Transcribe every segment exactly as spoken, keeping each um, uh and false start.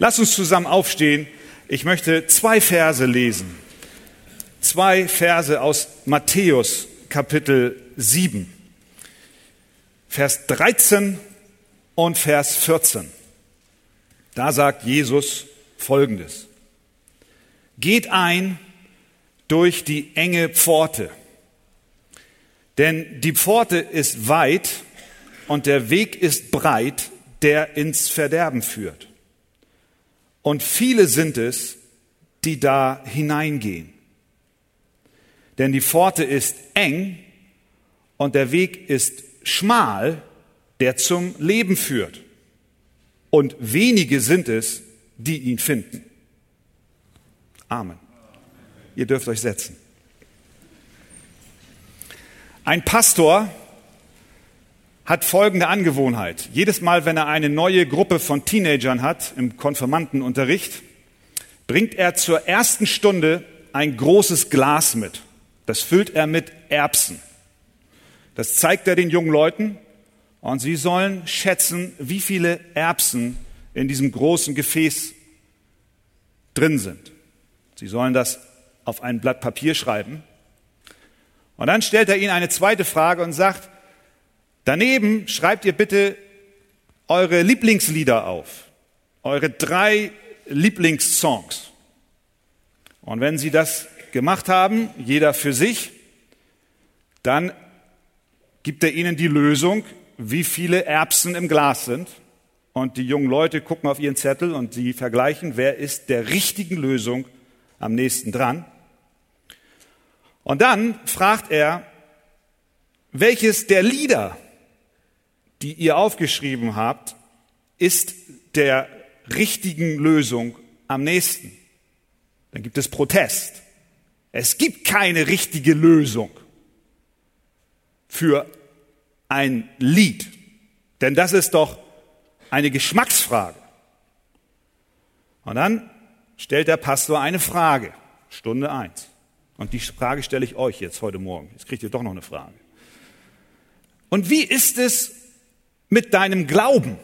Lass uns zusammen aufstehen. Ich möchte zwei Verse lesen. Zwei Verse aus Matthäus Kapitel sieben, Vers dreizehn und Vers vierzehn. Da sagt Jesus Folgendes: Geht ein durch die enge Pforte, denn die Pforte ist weit und der Weg ist breit, der ins Verderben führt. Und viele sind es, die da hineingehen. Denn die Pforte ist eng und der Weg ist schmal, der zum Leben führt. Und wenige sind es, die ihn finden. Amen. Ihr dürft euch setzen. Ein Pastor hat folgende Angewohnheit. Jedes Mal, wenn er eine neue Gruppe von Teenagern hat, im Konfirmandenunterricht, bringt er zur ersten Stunde ein großes Glas mit. Das füllt er mit Erbsen. Das zeigt er den jungen Leuten und sie sollen schätzen, wie viele Erbsen in diesem großen Gefäß drin sind. Sie sollen das auf ein Blatt Papier schreiben. Und dann stellt er ihnen eine zweite Frage und sagt: Daneben schreibt ihr bitte eure Lieblingslieder auf, eure drei Lieblingssongs. Und wenn sie das gemacht haben, jeder für sich, dann gibt er ihnen die Lösung, wie viele Erbsen im Glas sind. Und die jungen Leute gucken auf ihren Zettel und sie vergleichen, wer ist der richtigen Lösung am nächsten dran. Und dann fragt er, welches der Lieder, die ihr aufgeschrieben habt, ist der richtigen Lösung am nächsten? Dann gibt es Protest. Es gibt keine richtige Lösung für ein Lied, denn das ist doch eine Geschmacksfrage. Und dann stellt der Pastor eine Frage, Stunde eins. Und die Frage stelle ich euch jetzt heute Morgen. Jetzt kriegt ihr doch noch eine Frage. Und wie ist es mit deinem Glauben?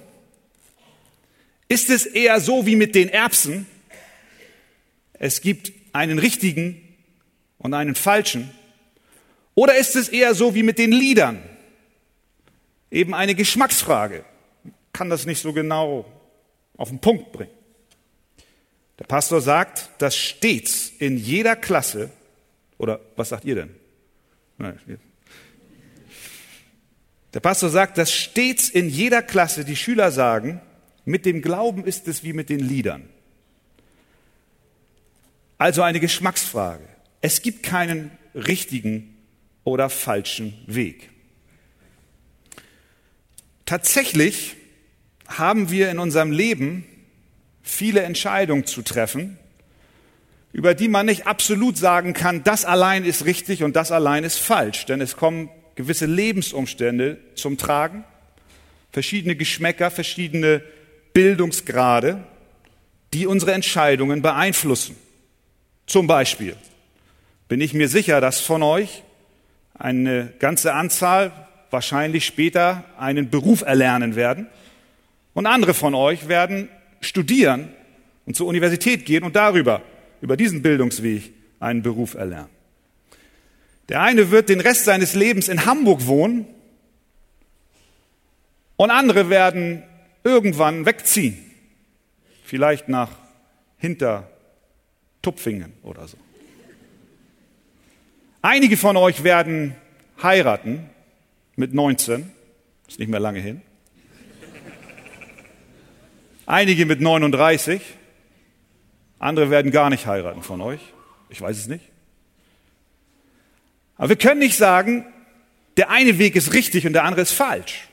Ist es eher so wie mit den Erbsen? Es gibt einen richtigen und einen falschen. Oder ist es eher so wie mit den Liedern? Eben eine Geschmacksfrage. Man kann das nicht so genau auf den Punkt bringen. Der Pastor sagt, dass stets in jeder Klasse, oder was sagt ihr denn? Nein, jetzt. Der Pastor sagt, dass stets in jeder Klasse die Schüler sagen, mit dem Glauben ist es wie mit den Liedern. Also eine Geschmacksfrage. Es gibt keinen richtigen oder falschen Weg. Tatsächlich haben wir in unserem Leben viele Entscheidungen zu treffen, über die man nicht absolut sagen kann, das allein ist richtig und das allein ist falsch, denn es kommen gewisse Lebensumstände zum Tragen, verschiedene Geschmäcker, verschiedene Bildungsgrade, die unsere Entscheidungen beeinflussen. Zum Beispiel bin ich mir sicher, dass von euch eine ganze Anzahl wahrscheinlich später einen Beruf erlernen werden und andere von euch werden studieren und zur Universität gehen und darüber, über diesen Bildungsweg, einen Beruf erlernen. Der eine wird den Rest seines Lebens in Hamburg wohnen und andere werden irgendwann wegziehen. Vielleicht nach Hintertupfingen oder so. Einige von euch werden heiraten mit neunzehn, ist nicht mehr lange hin. Einige mit neununddreißig, andere werden gar nicht heiraten von euch, ich weiß es nicht. Aber wir können nicht sagen, der eine Weg ist richtig und der andere ist falsch.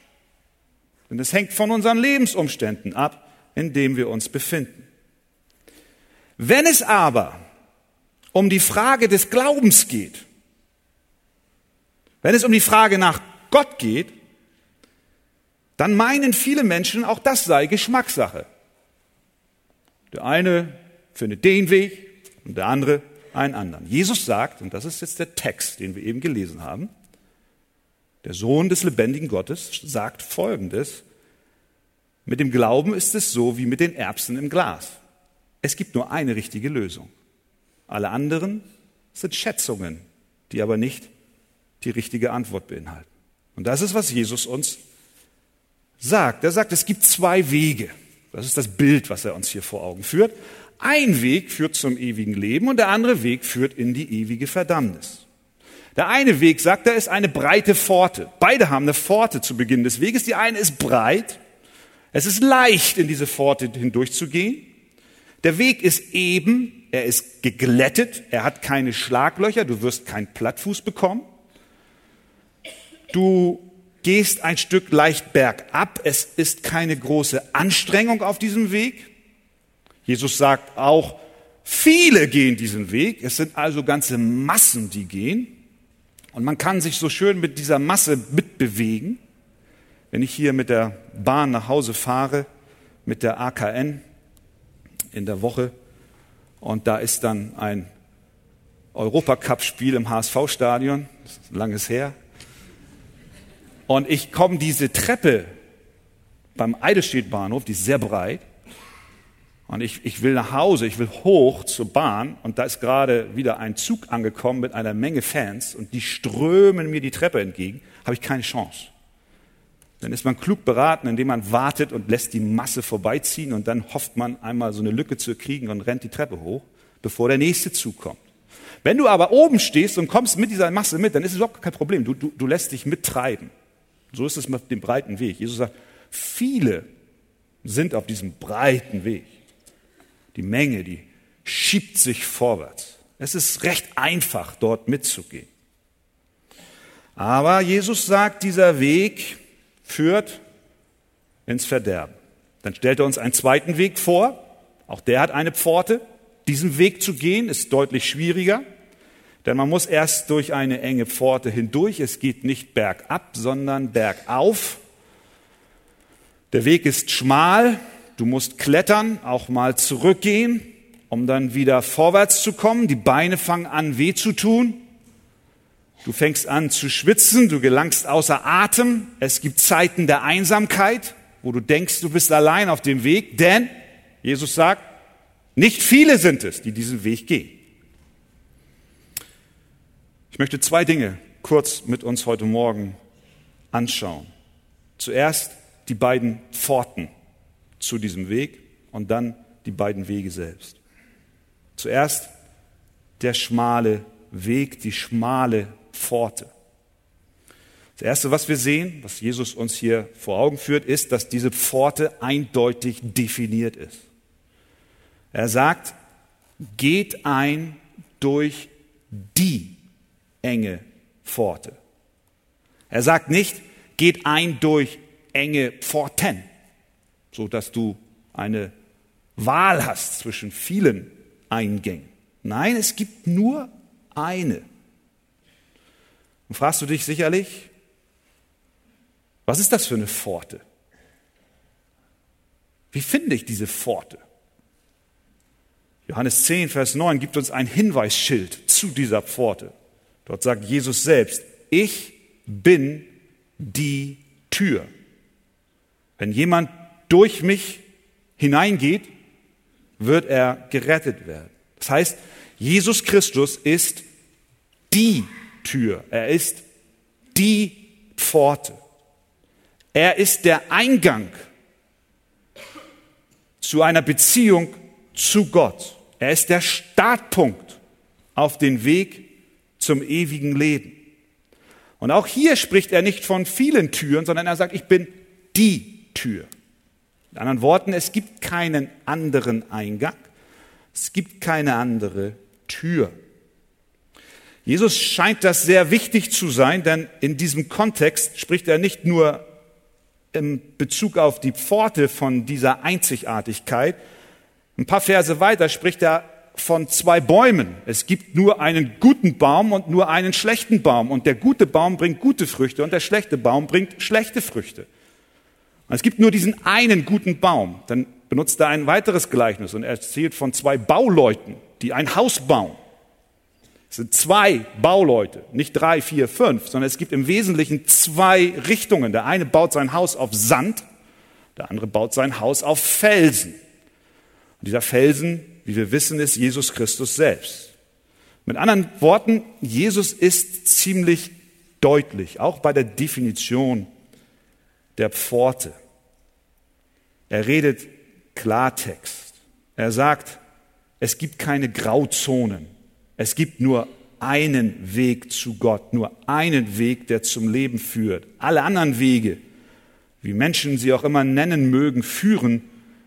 Denn es hängt von unseren Lebensumständen ab, in denen wir uns befinden. Wenn es aber um die Frage des Glaubens geht, wenn es um die Frage nach Gott geht, dann meinen viele Menschen, auch das sei Geschmackssache. Der eine findet den Weg und der andere einen anderen. Jesus sagt, und das ist jetzt der Text, den wir eben gelesen haben, der Sohn des lebendigen Gottes sagt Folgendes: Mit dem Glauben ist es so wie mit den Erbsen im Glas. Es gibt nur eine richtige Lösung. Alle anderen sind Schätzungen, die aber nicht die richtige Antwort beinhalten. Und das ist, was Jesus uns sagt. Er sagt, es gibt zwei Wege. Das ist das Bild, was er uns hier vor Augen führt. Ein Weg führt zum ewigen Leben und der andere Weg führt in die ewige Verdammnis. Der eine Weg, sagt er, ist eine breite Pforte. Beide haben eine Pforte zu Beginn des Weges. Die eine ist breit. Es ist leicht, in diese Pforte hindurchzugehen. Der Weg ist eben, er ist geglättet, er hat keine Schlaglöcher, du wirst keinen Plattfuß bekommen. Du gehst ein Stück leicht bergab, es ist keine große Anstrengung auf diesem Weg. Jesus sagt auch, viele gehen diesen Weg, es sind also ganze Massen, die gehen. Und man kann sich so schön mit dieser Masse mitbewegen. Wenn ich hier mit der Bahn nach Hause fahre, mit der A K N in der Woche, und da ist dann ein Europacup-Spiel im H S V-Stadion, das ist langes her, und ich komme diese Treppe beim Eidelstedt-Bahnhof, die ist sehr breit, und ich, ich will nach Hause, ich will hoch zur Bahn, und da ist gerade wieder ein Zug angekommen mit einer Menge Fans, und die strömen mir die Treppe entgegen, habe ich keine Chance. Dann ist man klug beraten, indem man wartet und lässt die Masse vorbeiziehen und dann hofft man, einmal so eine Lücke zu kriegen und rennt die Treppe hoch, bevor der nächste Zug kommt. Wenn du aber oben stehst und kommst mit dieser Masse mit, dann ist es überhaupt kein Problem. Du, du, du lässt dich mittreiben. So ist es mit dem breiten Weg. Jesus sagt, viele sind auf diesem breiten Weg. Die Menge, die schiebt sich vorwärts. Es ist recht einfach, dort mitzugehen. Aber Jesus sagt, dieser Weg führt ins Verderben. Dann stellt er uns einen zweiten Weg vor. Auch der hat eine Pforte. Diesen Weg zu gehen ist deutlich schwieriger, denn man muss erst durch eine enge Pforte hindurch. Es geht nicht bergab, sondern bergauf. Der Weg ist schmal. Du musst klettern, auch mal zurückgehen, um dann wieder vorwärts zu kommen. Die Beine fangen an, weh zu tun. Du fängst an zu schwitzen, du gelangst außer Atem. Es gibt Zeiten der Einsamkeit, wo du denkst, du bist allein auf dem Weg. Denn, Jesus sagt, nicht viele sind es, die diesen Weg gehen. Ich möchte zwei Dinge kurz mit uns heute Morgen anschauen. Zuerst die beiden Pforten zu diesem Weg und dann die beiden Wege selbst. Zuerst der schmale Weg, die schmale Pforte. Das Erste, was wir sehen, was Jesus uns hier vor Augen führt, ist, dass diese Pforte eindeutig definiert ist. Er sagt, geht ein durch die enge Pforte. Er sagt nicht, geht ein durch enge Pforten, sodass du eine Wahl hast zwischen vielen Eingängen. Nein, es gibt nur eine. Und fragst du dich sicherlich, was ist das für eine Pforte? Wie finde ich diese Pforte? Johannes zehn, Vers neun gibt uns ein Hinweisschild zu dieser Pforte. Dort sagt Jesus selbst, ich bin die Tür. Wenn jemand durch mich hineingeht, wird er gerettet werden. Das heißt, Jesus Christus ist die Tür. Er ist die Pforte. Er ist der Eingang zu einer Beziehung zu Gott. Er ist der Startpunkt auf den Weg zum ewigen Leben. Und auch hier spricht er nicht von vielen Türen, sondern er sagt, ich bin die Tür. Mit anderen Worten, es gibt keinen anderen Eingang. Es gibt keine andere Tür. Jesus scheint das sehr wichtig zu sein, denn in diesem Kontext spricht er nicht nur in Bezug auf die Pforte von dieser Einzigartigkeit. Ein paar Verse weiter spricht er von zwei Bäumen. Es gibt nur einen guten Baum und nur einen schlechten Baum. Und der gute Baum bringt gute Früchte und der schlechte Baum bringt schlechte Früchte. Und es gibt nur diesen einen guten Baum. Dann benutzt er ein weiteres Gleichnis und er erzählt von zwei Bauleuten, die ein Haus bauen. Es sind zwei Bauleute, nicht drei, vier, fünf, sondern es gibt im Wesentlichen zwei Richtungen. Der eine baut sein Haus auf Sand, Der andere baut sein Haus auf Felsen. Und dieser Felsen, wie wir wissen, ist Jesus Christus selbst. Mit anderen Worten, Jesus ist ziemlich deutlich, auch bei der Definition der Pforte. Er redet Klartext. Er sagt, es gibt keine Grauzonen. Es gibt nur einen Weg zu Gott, nur einen Weg, der zum Leben führt. Alle anderen Wege, wie Menschen sie auch immer nennen mögen, führen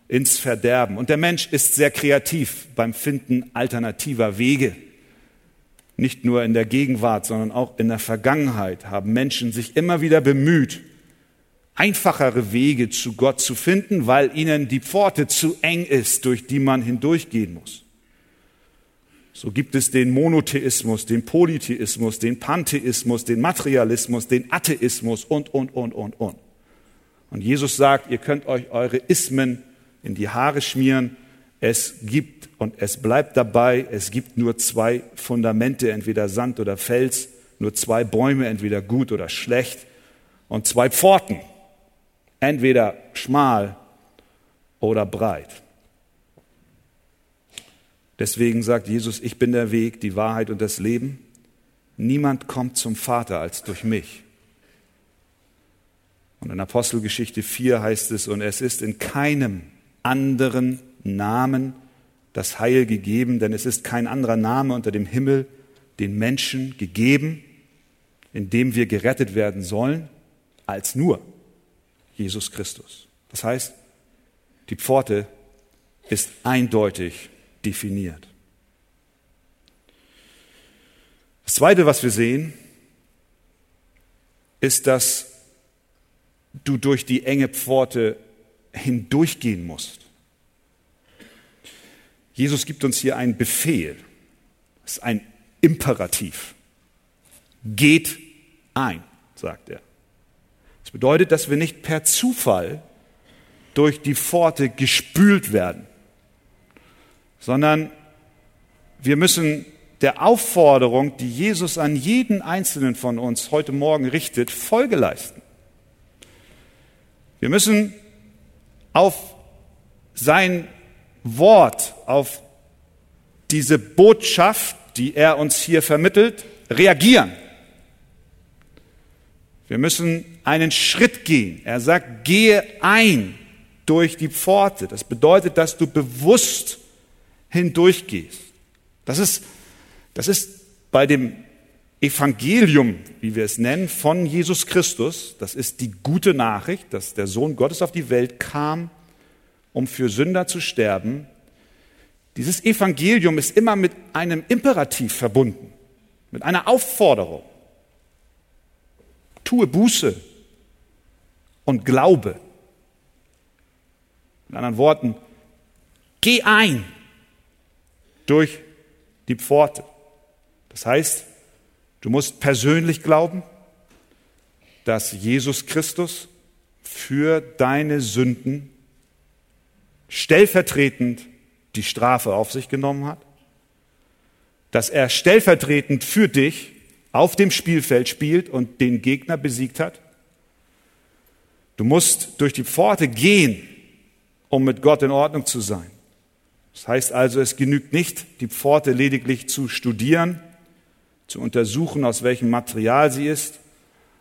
ins Verderben. Und der Mensch ist sehr kreativ beim Finden alternativer Wege. Nicht nur in der Gegenwart, sondern auch in der Vergangenheit haben Menschen sich immer wieder bemüht, einfachere Wege zu Gott zu finden, weil ihnen die Pforte zu eng ist, durch die man hindurchgehen muss. So gibt es den Monotheismus, den Polytheismus, den Pantheismus, den Materialismus, den Atheismus und, und, und, und, und. Und Jesus sagt, ihr könnt euch eure Ismen in die Haare schmieren. Es gibt und es bleibt dabei, es gibt nur zwei Fundamente, entweder Sand oder Fels, nur zwei Bäume, entweder gut oder schlecht und zwei Pforten, entweder schmal oder breit. Deswegen sagt Jesus, ich bin der Weg, die Wahrheit und das Leben. Niemand kommt zum Vater als durch mich. Und in Apostelgeschichte vier heißt es, und es ist in keinem anderen Namen das Heil gegeben, denn es ist kein anderer Name unter dem Himmel den Menschen gegeben, in dem wir gerettet werden sollen, als nur Jesus Christus. Das heißt, die Pforte ist eindeutig definiert. Das Zweite, was wir sehen, ist, dass du durch die enge Pforte hindurchgehen musst. Jesus gibt uns hier einen Befehl, es ist ein Imperativ. Geht ein, sagt er. Das bedeutet, dass wir nicht per Zufall durch die Pforte gespült werden, sondern wir müssen der Aufforderung, die Jesus an jeden Einzelnen von uns heute Morgen richtet, Folge leisten. Wir müssen auf sein Wort, auf diese Botschaft, die er uns hier vermittelt, reagieren. Wir müssen einen Schritt gehen. Er sagt, gehe ein durch die Pforte. Das bedeutet, dass du bewusst hindurchgehst. Das ist, das ist bei dem Evangelium, wie wir es nennen, von Jesus Christus. Das ist die gute Nachricht, dass der Sohn Gottes auf die Welt kam, um für Sünder zu sterben. Dieses Evangelium ist immer mit einem Imperativ verbunden, mit einer Aufforderung. Tue Buße und glaube. Mit anderen Worten, geh ein durch die Pforte. Das heißt, du musst persönlich glauben, dass Jesus Christus für deine Sünden stellvertretend die Strafe auf sich genommen hat, dass er stellvertretend für dich auf dem Spielfeld spielt und den Gegner besiegt hat. Du musst durch die Pforte gehen, um mit Gott in Ordnung zu sein. Das heißt also, es genügt nicht, die Pforte lediglich zu studieren, zu untersuchen, aus welchem Material sie ist,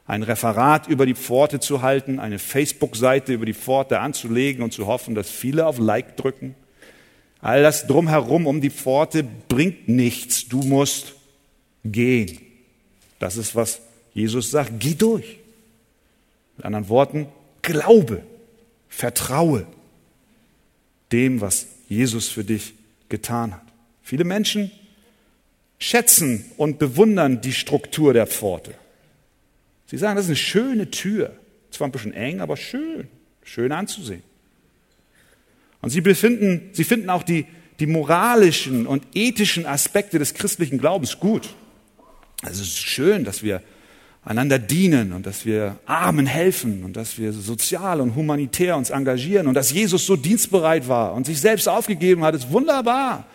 ein Referat über die Pforte zu halten, eine Facebook-Seite über die Pforte anzulegen und zu hoffen, dass viele auf Like drücken. All das drumherum um die Pforte bringt nichts. Du musst gehen. Das ist, was Jesus sagt. Geh durch. Mit anderen Worten, glaube, vertraue dem, was Jesus für dich getan hat. Viele Menschen schätzen und bewundern die Struktur der Pforte. Sie sagen, das ist eine schöne Tür. Zwar ein bisschen eng, aber schön. Schön anzusehen. Und sie, befinden, sie finden auch die, die moralischen und ethischen Aspekte des christlichen Glaubens gut. Also es ist schön, dass wir einander dienen und dass wir Armen helfen und dass wir sozial und humanitär uns engagieren und dass Jesus so dienstbereit war und sich selbst aufgegeben hat, ist wunderbar.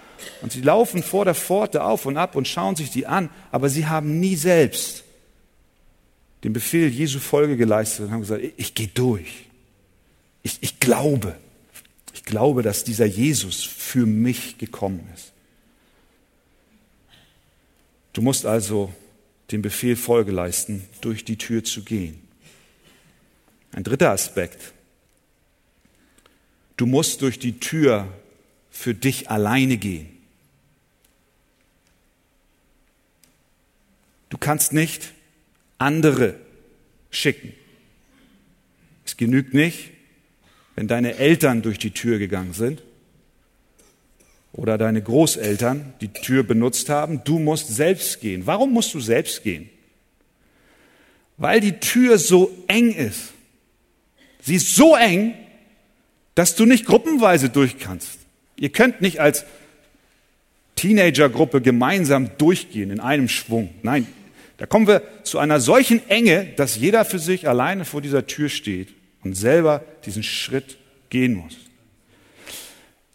Und sie laufen vor der Pforte auf und ab und schauen sich die an, aber sie haben nie selbst dem Befehl Jesu Folge geleistet und haben gesagt, ich, ich gehe durch. Ich, ich glaube, ich glaube, dass dieser Jesus für mich gekommen ist. Du musst also dem Befehl Folge leisten, durch die Tür zu gehen. Ein dritter Aspekt. Du musst durch die Tür für dich alleine gehen. Du kannst nicht andere schicken. Es genügt nicht, wenn deine Eltern durch die Tür gegangen sind oder deine Großeltern die Tür benutzt haben. Du musst selbst gehen. Warum musst du selbst gehen? Weil die Tür so eng ist. Sie ist so eng, dass du nicht gruppenweise durch kannst. Ihr könnt nicht als Teenagergruppe gemeinsam durchgehen in einem Schwung. Nein, da kommen wir zu einer solchen Enge, dass jeder für sich alleine vor dieser Tür steht und selber diesen Schritt gehen muss.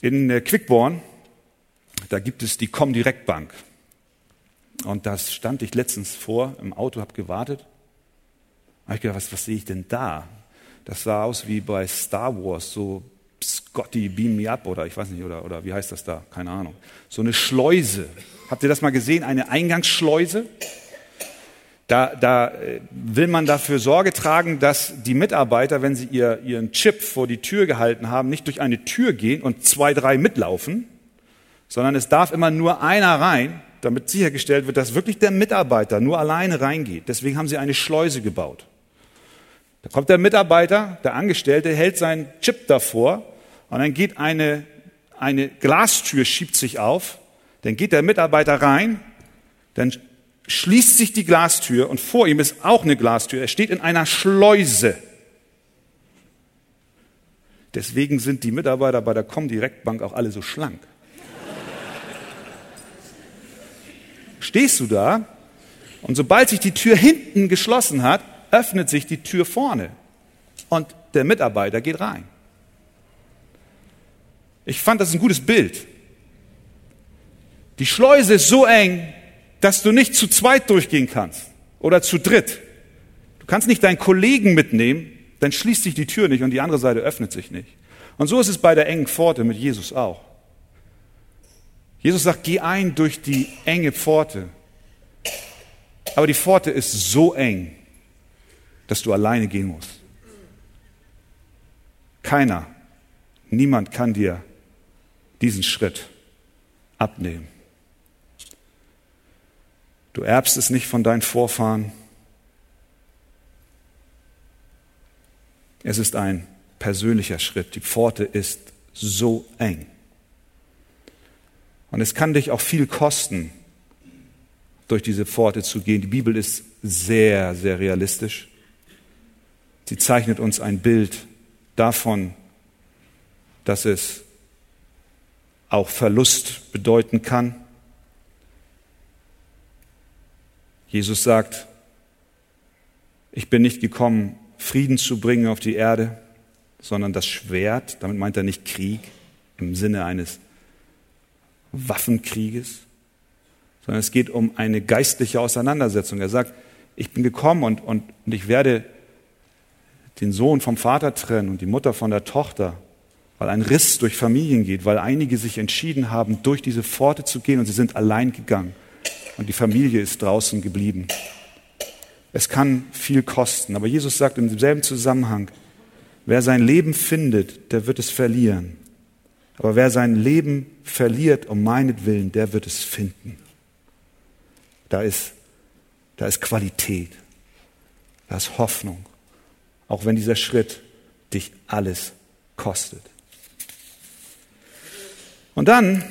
In Quickborn, da gibt es die Comdirect Bank. Und das stand ich letztens vor im Auto, habe gewartet. Da habe ich gedacht, was, was sehe ich denn da? Das sah aus wie bei Star Wars, so Scotty, beam me up oder ich weiß nicht, oder, oder wie heißt das da? Keine Ahnung. So eine Schleuse. Habt ihr das mal gesehen? Eine Eingangsschleuse? Da, da will man dafür Sorge tragen, dass die Mitarbeiter, wenn sie ihr, ihren Chip vor die Tür gehalten haben, nicht durch eine Tür gehen und zwei, drei mitlaufen, sondern es darf immer nur einer rein, damit sichergestellt wird, dass wirklich der Mitarbeiter nur alleine reingeht. Deswegen haben sie eine Schleuse gebaut. Da kommt der Mitarbeiter, der Angestellte, hält seinen Chip davor und dann geht eine, eine Glastür, schiebt sich auf, dann geht der Mitarbeiter rein, dann schließt sich die Glastür und vor ihm ist auch eine Glastür. Er steht in einer Schleuse. Deswegen sind die Mitarbeiter bei der Comdirect Bank auch alle so schlank. Stehst du da und sobald sich die Tür hinten geschlossen hat, öffnet sich die Tür vorne und der Mitarbeiter geht rein. Ich fand das ein gutes Bild. Die Schleuse ist so eng, dass du nicht zu zweit durchgehen kannst oder zu dritt. Du kannst nicht deinen Kollegen mitnehmen, dann schließt sich die Tür nicht und die andere Seite öffnet sich nicht. Und so ist es bei der engen Pforte mit Jesus auch. Jesus sagt, geh ein durch die enge Pforte. Aber die Pforte ist so eng, dass du alleine gehen musst. Keiner, niemand kann dir diesen Schritt abnehmen. Du erbst es nicht von deinen Vorfahren. Es ist ein persönlicher Schritt. Die Pforte ist so eng. Und es kann dich auch viel kosten, durch diese Pforte zu gehen. Die Bibel ist sehr, sehr realistisch. Sie zeichnet uns ein Bild davon, dass es auch Verlust bedeuten kann. Jesus sagt, ich bin nicht gekommen, Frieden zu bringen auf die Erde, sondern das Schwert, damit meint er nicht Krieg im Sinne eines Waffenkrieges, sondern es geht um eine geistliche Auseinandersetzung. Er sagt, ich bin gekommen und, und, und ich werde den Sohn vom Vater trennen und die Mutter von der Tochter, weil ein Riss durch Familien geht, weil einige sich entschieden haben, durch diese Pforte zu gehen und sie sind allein gegangen. Und die Familie ist draußen geblieben. Es kann viel kosten. Aber Jesus sagt im selben Zusammenhang, wer sein Leben findet, der wird es verlieren. Aber wer sein Leben verliert um meinetwillen, der wird es finden. Da ist, da ist Qualität. Da ist Hoffnung. Auch wenn dieser Schritt dich alles kostet. Und dann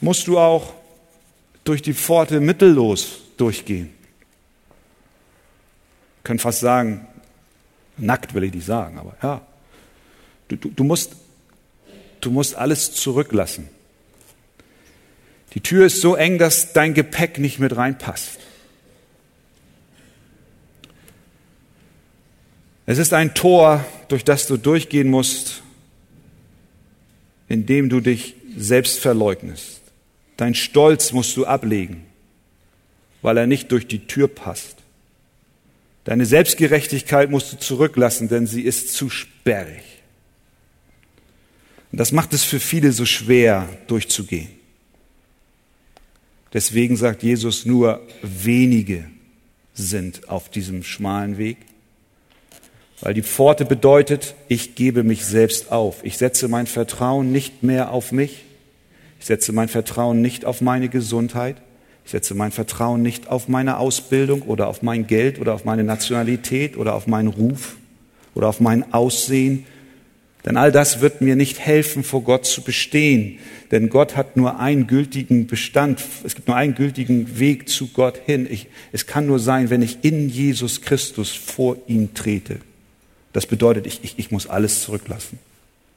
musst du auch durch die Pforte mittellos durchgehen. Ich kann fast sagen, nackt will ich nicht sagen, aber ja. Du, du, du, musst, du musst alles zurücklassen. Die Tür ist so eng, dass dein Gepäck nicht mit reinpasst. Es ist ein Tor, durch das du durchgehen musst, indem du dich selbst verleugnest. Dein Stolz musst du ablegen, weil er nicht durch die Tür passt. Deine Selbstgerechtigkeit musst du zurücklassen, denn sie ist zu sperrig. Und das macht es für viele so schwer, durchzugehen. Deswegen sagt Jesus, nur wenige sind auf diesem schmalen Weg. Weil die Pforte bedeutet, ich gebe mich selbst auf. Ich setze mein Vertrauen nicht mehr auf mich. Ich setze mein Vertrauen nicht auf meine Gesundheit. Ich setze mein Vertrauen nicht auf meine Ausbildung oder auf mein Geld oder auf meine Nationalität oder auf meinen Ruf oder auf mein Aussehen. Denn all das wird mir nicht helfen, vor Gott zu bestehen. Denn Gott hat nur einen gültigen Bestand. Es gibt nur einen gültigen Weg zu Gott hin. Ich, es kann nur sein, wenn ich in Jesus Christus vor ihm trete. Das bedeutet, ich, ich, ich muss alles zurücklassen.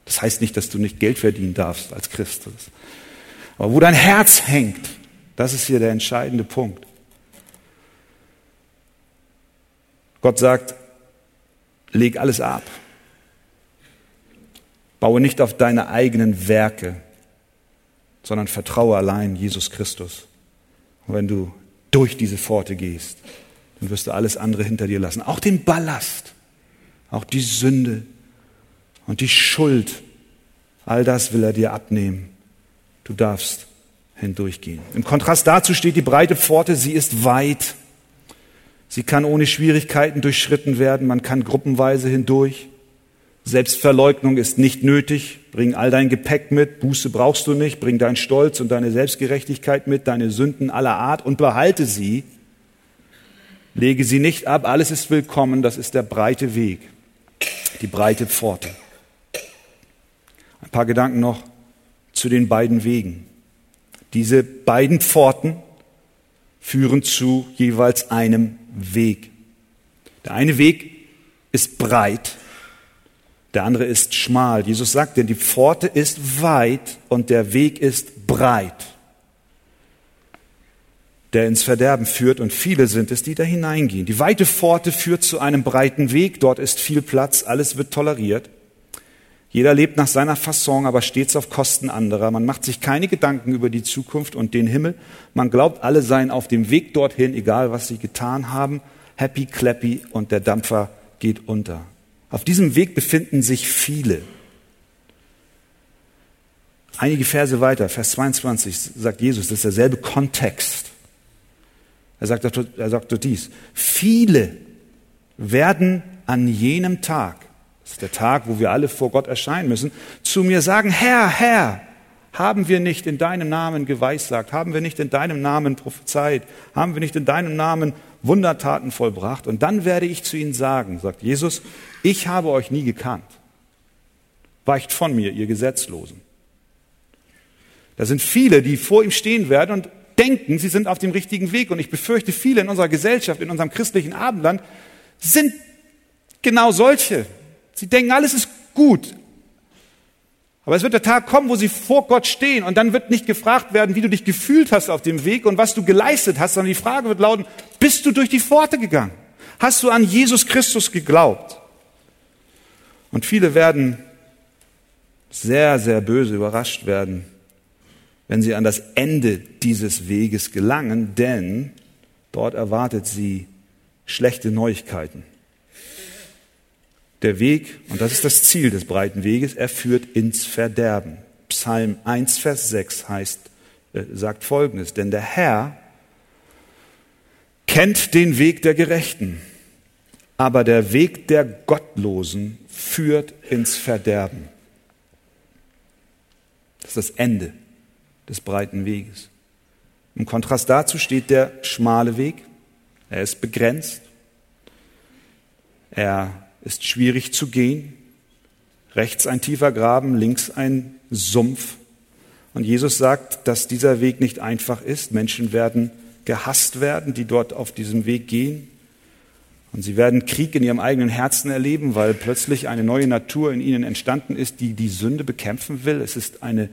Das heißt nicht, dass du nicht Geld verdienen darfst als Christ. Aber wo dein Herz hängt, das ist hier der entscheidende Punkt. Gott sagt, leg alles ab. Baue nicht auf deine eigenen Werke, sondern vertraue allein Jesus Christus. Und wenn du durch diese Pforte gehst, dann wirst du alles andere hinter dir lassen. Auch den Ballast, auch die Sünde und die Schuld, all das will er dir abnehmen. Du darfst hindurchgehen. Im Kontrast dazu steht die breite Pforte, sie ist weit. Sie kann ohne Schwierigkeiten durchschritten werden, man kann gruppenweise hindurch. Selbstverleugnung ist nicht nötig. Bring all dein Gepäck mit. Buße brauchst du nicht. Bring deinen Stolz und deine Selbstgerechtigkeit mit, deine Sünden aller Art und behalte sie. Lege sie nicht ab. Alles ist willkommen. Das ist der breite Weg, die breite Pforte. Ein paar Gedanken noch zu den beiden Wegen. Diese beiden Pforten führen zu jeweils einem Weg. Der eine Weg ist breit. Der andere ist schmal. Jesus sagt, denn die Pforte ist weit und der Weg ist breit, der ins Verderben führt und viele sind es, die da hineingehen. Die weite Pforte führt zu einem breiten Weg, dort ist viel Platz, alles wird toleriert. Jeder lebt nach seiner Fasson, aber stets auf Kosten anderer. Man macht sich keine Gedanken über die Zukunft und den Himmel. Man glaubt, alle seien auf dem Weg dorthin, egal was sie getan haben. Happy, clappy und der Dampfer geht unter. Auf diesem Weg befinden sich viele. Einige Verse weiter, Vers zweiundzwanzig, sagt Jesus, das ist derselbe Kontext. Er sagt, er sagt dort dies, viele werden an jenem Tag, das ist der Tag, wo wir alle vor Gott erscheinen müssen, zu mir sagen, Herr, Herr, haben wir nicht in deinem Namen geweissagt, haben wir nicht in deinem Namen prophezeit, haben wir nicht in deinem Namen Wundertaten vollbracht? Und dann werde ich zu ihnen sagen, sagt Jesus, ich habe euch nie gekannt. Weicht von mir, ihr Gesetzlosen. Da sind viele, die vor ihm stehen werden und denken, sie sind auf dem richtigen Weg. Und ich befürchte, viele in unserer Gesellschaft, in unserem christlichen Abendland sind genau solche. Sie denken, alles ist gut. Aber es wird der Tag kommen, wo sie vor Gott stehen und dann wird nicht gefragt werden, wie du dich gefühlt hast auf dem Weg und was du geleistet hast, sondern die Frage wird lauten, bist du durch die Pforte gegangen? Hast du an Jesus Christus geglaubt? Und viele werden sehr, sehr böse überrascht werden, wenn sie an das Ende dieses Weges gelangen, denn dort erwartet sie schlechte Neuigkeiten. Der Weg, und das ist das Ziel des breiten Weges, er führt ins Verderben. Psalm eins, Vers sechs heißt, äh, sagt Folgendes, denn der Herr kennt den Weg der Gerechten, aber der Weg der Gottlosen führt ins Verderben. Das ist das Ende des breiten Weges. Im Kontrast dazu steht der schmale Weg. Er ist begrenzt. Er ist schwierig zu gehen. Rechts ein tiefer Graben, links ein Sumpf. Und Jesus sagt, dass dieser Weg nicht einfach ist. Menschen werden gehasst werden, die dort auf diesem Weg gehen. Und sie werden Krieg in ihrem eigenen Herzen erleben, weil plötzlich eine neue Natur in ihnen entstanden ist, die die Sünde bekämpfen will. Es ist eine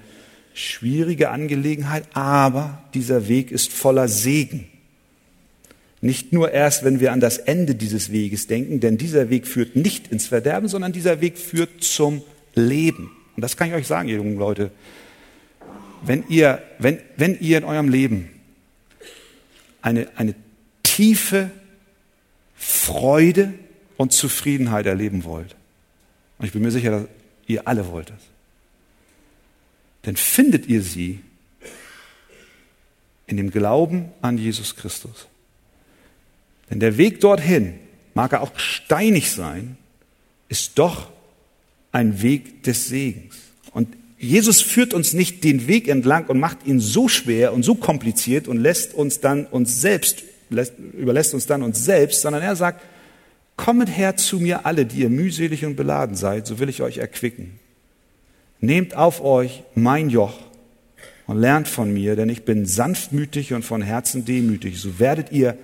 schwierige Angelegenheit, aber dieser Weg ist voller Segen. Nicht nur erst, wenn wir an das Ende dieses Weges denken, denn dieser Weg führt nicht ins Verderben, sondern dieser Weg führt zum Leben. Und das kann ich euch sagen, ihr jungen Leute. Wenn ihr, wenn, wenn ihr in eurem Leben eine, eine tiefe Freude und Zufriedenheit erleben wollt. Und ich bin mir sicher, dass ihr alle wollt das. Denn findet ihr sie in dem Glauben an Jesus Christus. Denn der Weg dorthin, mag er auch steinig sein, ist doch ein Weg des Segens. Und Jesus führt uns nicht den Weg entlang und macht ihn so schwer und so kompliziert und lässt uns dann uns selbst, lässt, überlässt uns dann uns selbst, sondern er sagt, kommet her zu mir alle, die ihr mühselig und beladen seid, so will ich euch erquicken. Nehmt auf euch mein Joch und lernt von mir, denn ich bin sanftmütig und von Herzen demütig. So werdet ihr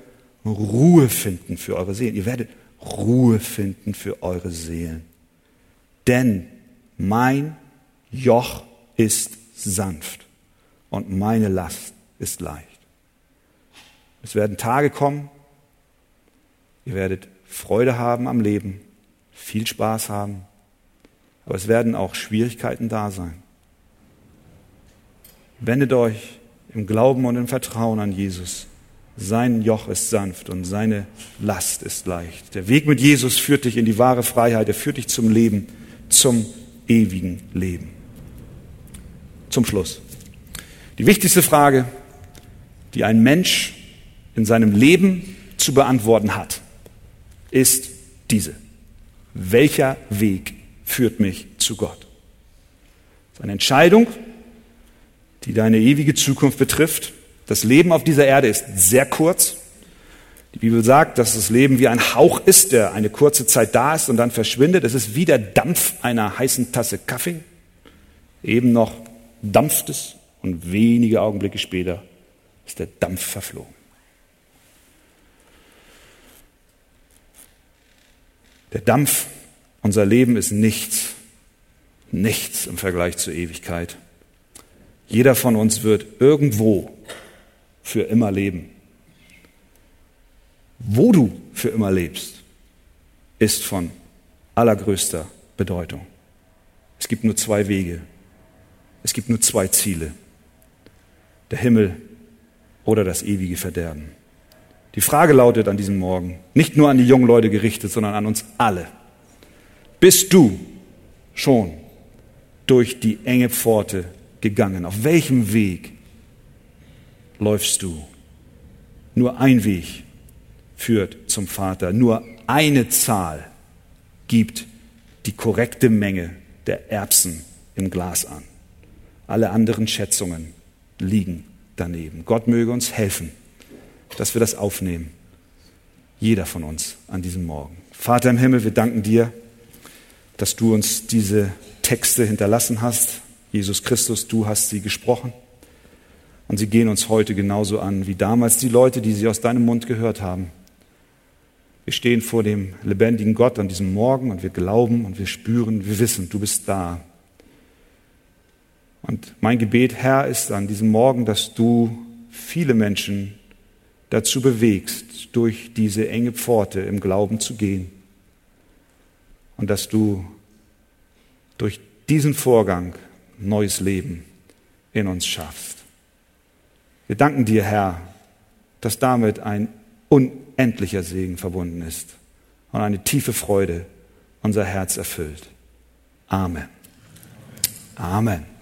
Ruhe finden für eure Seelen. Ihr werdet Ruhe finden für eure Seelen. Denn mein Joch ist sanft und meine Last ist leicht. Es werden Tage kommen, ihr werdet Freude haben am Leben, viel Spaß haben, aber es werden auch Schwierigkeiten da sein. Wendet euch im Glauben und im Vertrauen an Jesus. Sein Joch ist sanft und seine Last ist leicht. Der Weg mit Jesus führt dich in die wahre Freiheit, er führt dich zum Leben, zum ewigen Leben. Zum Schluss. Die wichtigste Frage, die ein Mensch in seinem Leben zu beantworten hat, ist diese. Welcher Weg führt mich zu Gott? Das ist eine Entscheidung, die deine ewige Zukunft betrifft. Das Leben auf dieser Erde ist sehr kurz. Die Bibel sagt, dass das Leben wie ein Hauch ist, der eine kurze Zeit da ist und dann verschwindet. Es ist wie der Dampf einer heißen Tasse Kaffee. Eben noch dampft es und wenige Augenblicke später ist der Dampf verflogen. Der Dampf, unser Leben ist nichts, nichts im Vergleich zur Ewigkeit. Jeder von uns wird irgendwo für immer leben. Wo du für immer lebst, ist von allergrößter Bedeutung. Es gibt nur zwei Wege. Es gibt nur zwei Ziele. Der Himmel oder das ewige Verderben. Die Frage lautet an diesem Morgen, nicht nur an die jungen Leute gerichtet, sondern an uns alle. Bist du schon durch die enge Pforte gegangen? Auf welchem Weg läufst du? Nur ein Weg führt zum Vater. Nur eine Zahl gibt die korrekte Menge der Erbsen im Glas an. Alle anderen Schätzungen liegen daneben. Gott möge uns helfen, dass wir das aufnehmen. Jeder von uns an diesem Morgen. Vater im Himmel, wir danken dir, dass du uns diese Texte hinterlassen hast. Jesus Christus, du hast sie gesprochen. Und sie gehen uns heute genauso an wie damals die Leute, die sie aus deinem Mund gehört haben. Wir stehen vor dem lebendigen Gott an diesem Morgen und wir glauben und wir spüren, wir wissen, du bist da. Und mein Gebet, Herr, ist an diesem Morgen, dass du viele Menschen dazu bewegst, durch diese enge Pforte im Glauben zu gehen. Und dass du durch diesen Vorgang neues Leben in uns schaffst. Wir danken dir, Herr, dass damit ein unendlicher Segen verbunden ist und eine tiefe Freude unser Herz erfüllt. Amen. Amen.